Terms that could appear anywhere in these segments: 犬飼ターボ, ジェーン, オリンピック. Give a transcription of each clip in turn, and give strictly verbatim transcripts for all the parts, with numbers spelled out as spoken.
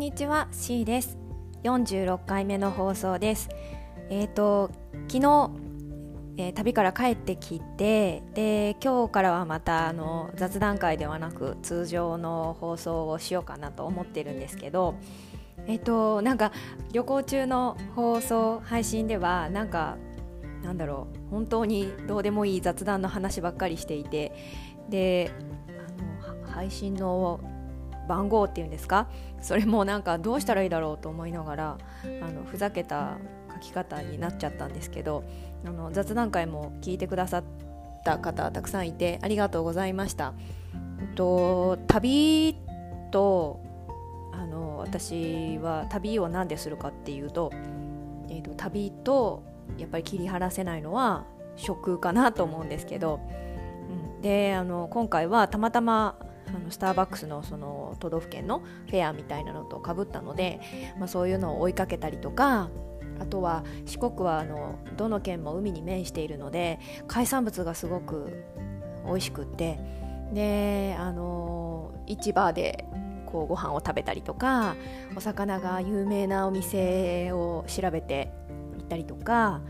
んにちは、C です。よんじゅうろっかいめの放送です。えーと、昨日、えー、旅から帰ってきて、で今日からはまたあの雑談会ではなく通常の放送をしようかなと思ってるんですけど、えーと、なんか旅行中の放送配信ではなんかなんだろう本当にどうでもいい雑談の話ばっかりしていて、であの配信の番号っていうんですか、それもなんかどうしたらいいだろうと思いながらあのふざけた書き方になっちゃったんですけど、あの雑談会も聞いてくださった方たくさんいてありがとうございました。と旅とあの私は旅を何でするかっていうと、えーと、旅とやっぱり切り離せないのは食かなと思うんですけど、うん、であの今回はたまたまあのスターバックスのその都道府県のフェアみたいなのと被ったので、まあ、そういうのを追いかけたりとか、あとは四国はあのどの県も海に面しているので海産物がすごく美味しくって、であの市場でこうご飯を食べたりとか、お魚が有名なお店を調べて行ったりとか、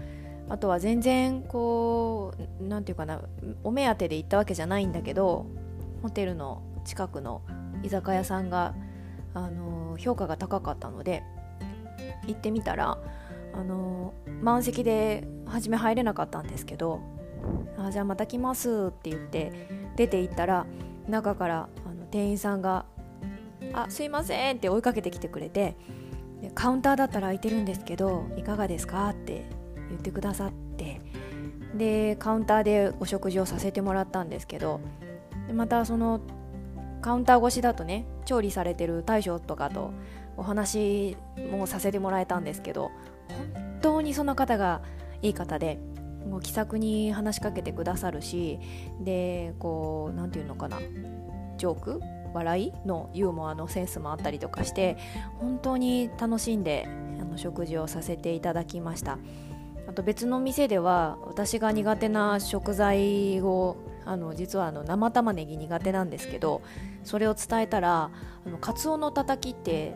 あとは全然こうなんていうかな、お目当てで行ったわけじゃないんだけどホテルの近くの居酒屋さんが、あのー、評価が高かったので行ってみたら、あのー、満席で初め入れなかったんですけど、あじゃあまた来ますって言って出て行ったら、中からあの店員さんがあすいませんって追いかけてきてくれて、でカウンターだったら空いてるんですけどいかがですかって言ってくださって、でカウンターでお食事をさせてもらったんですけど、またそのカウンター越しだとね、調理されてる大将とかとお話もさせてもらえたんですけど、本当にその方がいい方で、もう気さくに話しかけてくださるし、でこうなんていうのかな、ジョーク笑いのユーモアのセンスもあったりとかして、本当に楽しんであの食事をさせていただきました。あと別の店では私が苦手な食材をあの実はあの生玉ねぎ苦手なんですけど、それを伝えたらあのカツオのたたきって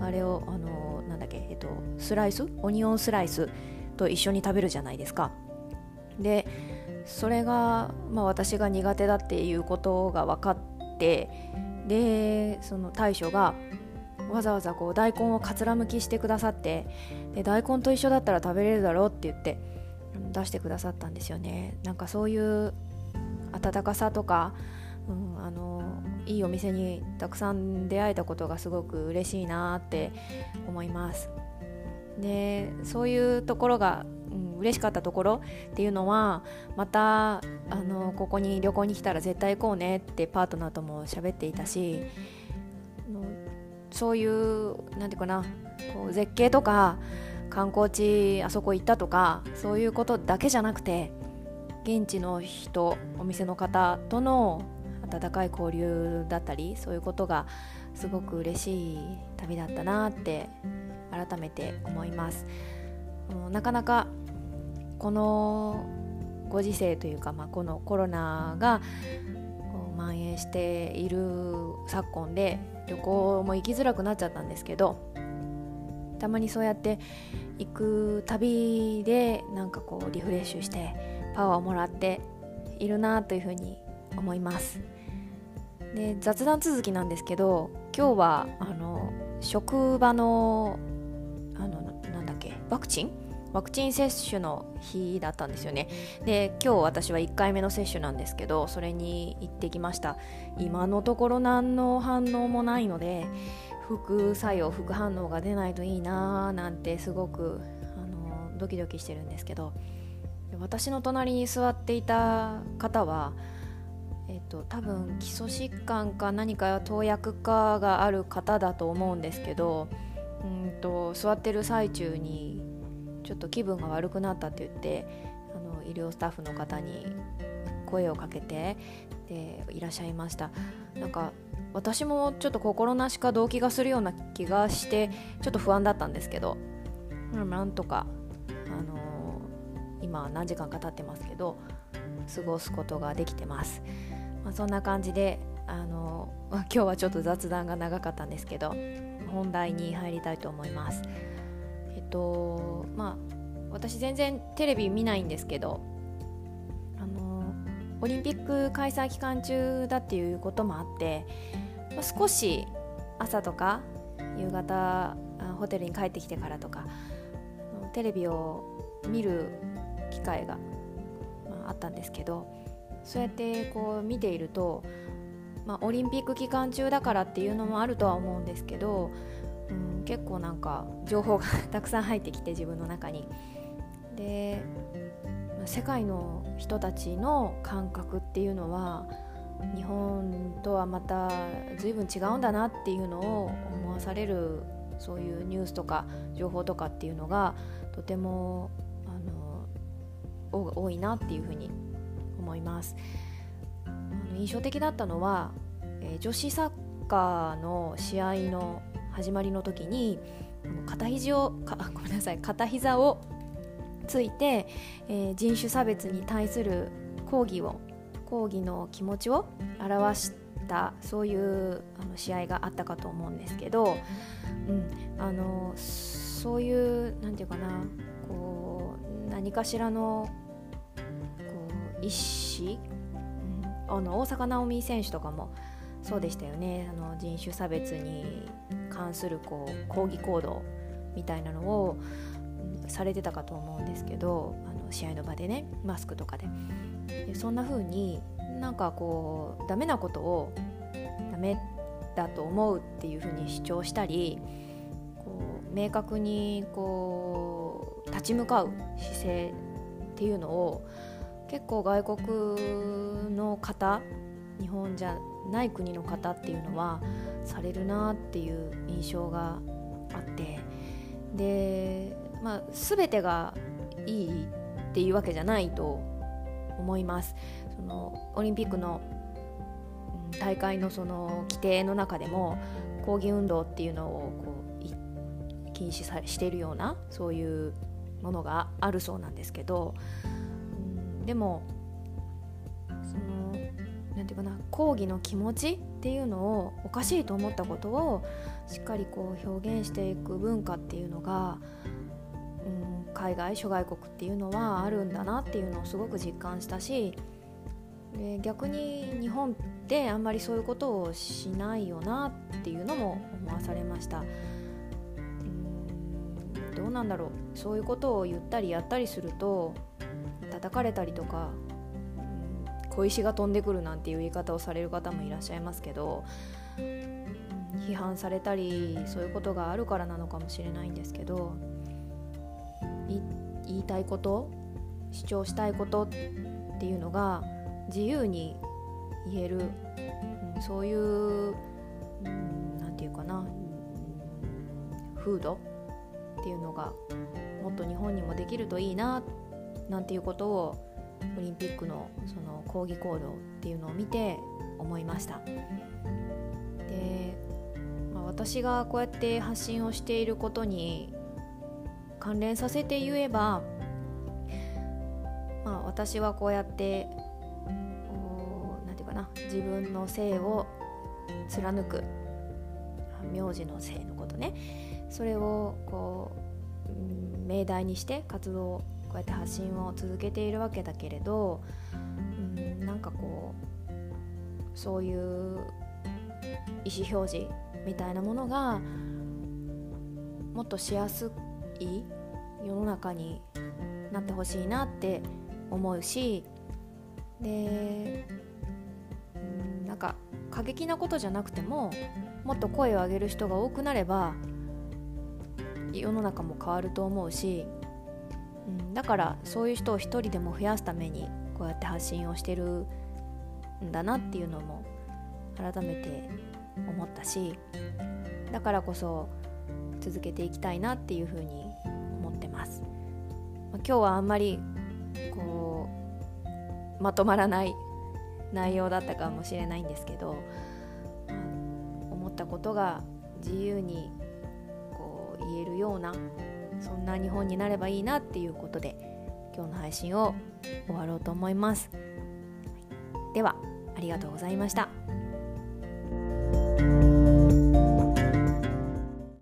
あれをあのなんだっけ、えっと、スライスオニオンスライスと一緒に食べるじゃないですか。でそれが、まあ、私が苦手だっていうことが分かって、でその大将がわざわざこう大根をかつらむきしてくださって、で大根と一緒だったら食べれるだろうって言って出してくださったんですよね。なんかそういう温かさとか、うん、あのいいお店にたくさん出会えたことがすごく嬉しいなって思います。でそういうところが、うん、嬉しかったところっていうのは、またあのここに旅行に来たら絶対行こうねってパートナーとも喋っていたし、そういうなんていうかな、こう絶景とか観光地あそこ行ったとかそういうことだけじゃなくて、現地の人、お店の方との温かい交流だったり、そういうことがすごく嬉しい旅だったなって改めて思います。なかなかこのご時世というか、まあ、このコロナが蔓延している昨今で旅行も行きづらくなっちゃったんですけど、たまにそうやって行く旅でなんかこうリフレッシュしてパワーをもらっているなというふうに思います。で雑談続きなんですけど、今日はあの職場のあのなんだっけワクチンワクチン接種の日だったんですよね。で今日私はいっかいめの接種なんですけど、それに行ってきました。今のところ何の反応もないので、副作用副反応が出ないといいななんてすごくあのドキドキしてるんですけど、私の隣に座っていた方は、えっと、多分基礎疾患か何か投薬かがある方だと思うんですけど、うんと座ってる最中にちょっと気分が悪くなったって言ってあの医療スタッフの方に声をかけてでいらっしゃいました。なんか私もちょっと心なしか動悸がするような気がしてちょっと不安だったんですけど、なんとかあの今何時間か経ってますけど過ごすことができてます、まあ、そんな感じであの今日はちょっと雑談が長かったんですけど、本題に入りたいと思います。えっとまあ私全然テレビ見ないんですけど、あのオリンピック開催期間中だっていうこともあって、まあ、少し朝とか夕方ホテルに帰ってきてからとかテレビを見る機会があったんですけど、そうやってこう見ていると、まあ、オリンピック期間中だからっていうのもあるとは思うんですけど、うん、結構なんか情報がたくさん入ってきて自分の中に。で、世界の人たちの感覚っていうのは日本とはまた随分違うんだなっていうのを思わされる、そういうニュースとか情報とかっていうのがとてもあの多いなっていうふうに思います。印象的だったのは、女子サッカーの試合の始まりの時に片肘をかごめんなさい片膝をついて、えー、人種差別に対する抗議を抗議の気持ちを表したそういうあの試合があったかと思うんですけど、うん、あのそういうなんていうかなこう何かしらのこう意思、うん、あの大坂なおみ選手とかもそうでしたよね。あの人種差別に関するこう抗議行動みたいなのをされてたかと思うんですけど、あの試合の場でね、マスクとか で, でそんな風になんかこうダメなことをダメだと思うっていう風に主張したり、こう明確にこう立ち向かう姿勢っていうのを結構外国の方、日本じゃない国の方っていうのはされるなっていう印象があって、でまあ、全てがいいっていうわけじゃないと思います。そのオリンピックの大会のその規定の中でも抗議運動っていうのをこう禁止さしているようなそういうものがあるそうなんですけど、うん、でもそのなんていうかな抗議の気持ちっていうのをおかしいと思ったことをしっかりこう表現していく文化っていうのが海外諸外国っていうのはあるんだなっていうのをすごく実感したし、で逆に日本ってあんまりそういうことをしないよなっていうのも思わされました。うーんどうなんだろう、そういうことを言ったりやったりすると叩かれたりとか、うん、小石が飛んでくるなんていう言い方をされる方もいらっしゃいますけど、批判されたりそういうことがあるからなのかもしれないんですけど、言いたいこと、主張したいことっていうのが自由に言える、うん、そういう、うん、なんていうかな、風土っていうのがもっと日本にもできるといいななんていうことをオリンピックのその抗議行動っていうのを見て思いました。で、まあ、私がこうやって発信をしていることに関連させて言えば、まあ、私はこうやってなんていうかな自分の姓を貫く、名字の姓のことね、それをこう命題にして活動をこうやって発信を続けているわけだけれど、うん、なんかこうそういう意思表示みたいなものがもっとしやすくいい世の中になってほしいなって思うし、でなんか過激なことじゃなくてももっと声を上げる人が多くなれば世の中も変わると思うし、うん、だからそういう人を一人でも増やすためにこうやって発信をしてるんだなっていうのも改めて思ったし、だからこそ続けていきたいなっていうふうに思ってます。今日はあんまりこうまとまらない内容だったかもしれないんですけど、思ったことが自由にこう言えるようなそんな日本になればいいなっていうことで今日の配信を終わろうと思います。ではありがとうございました。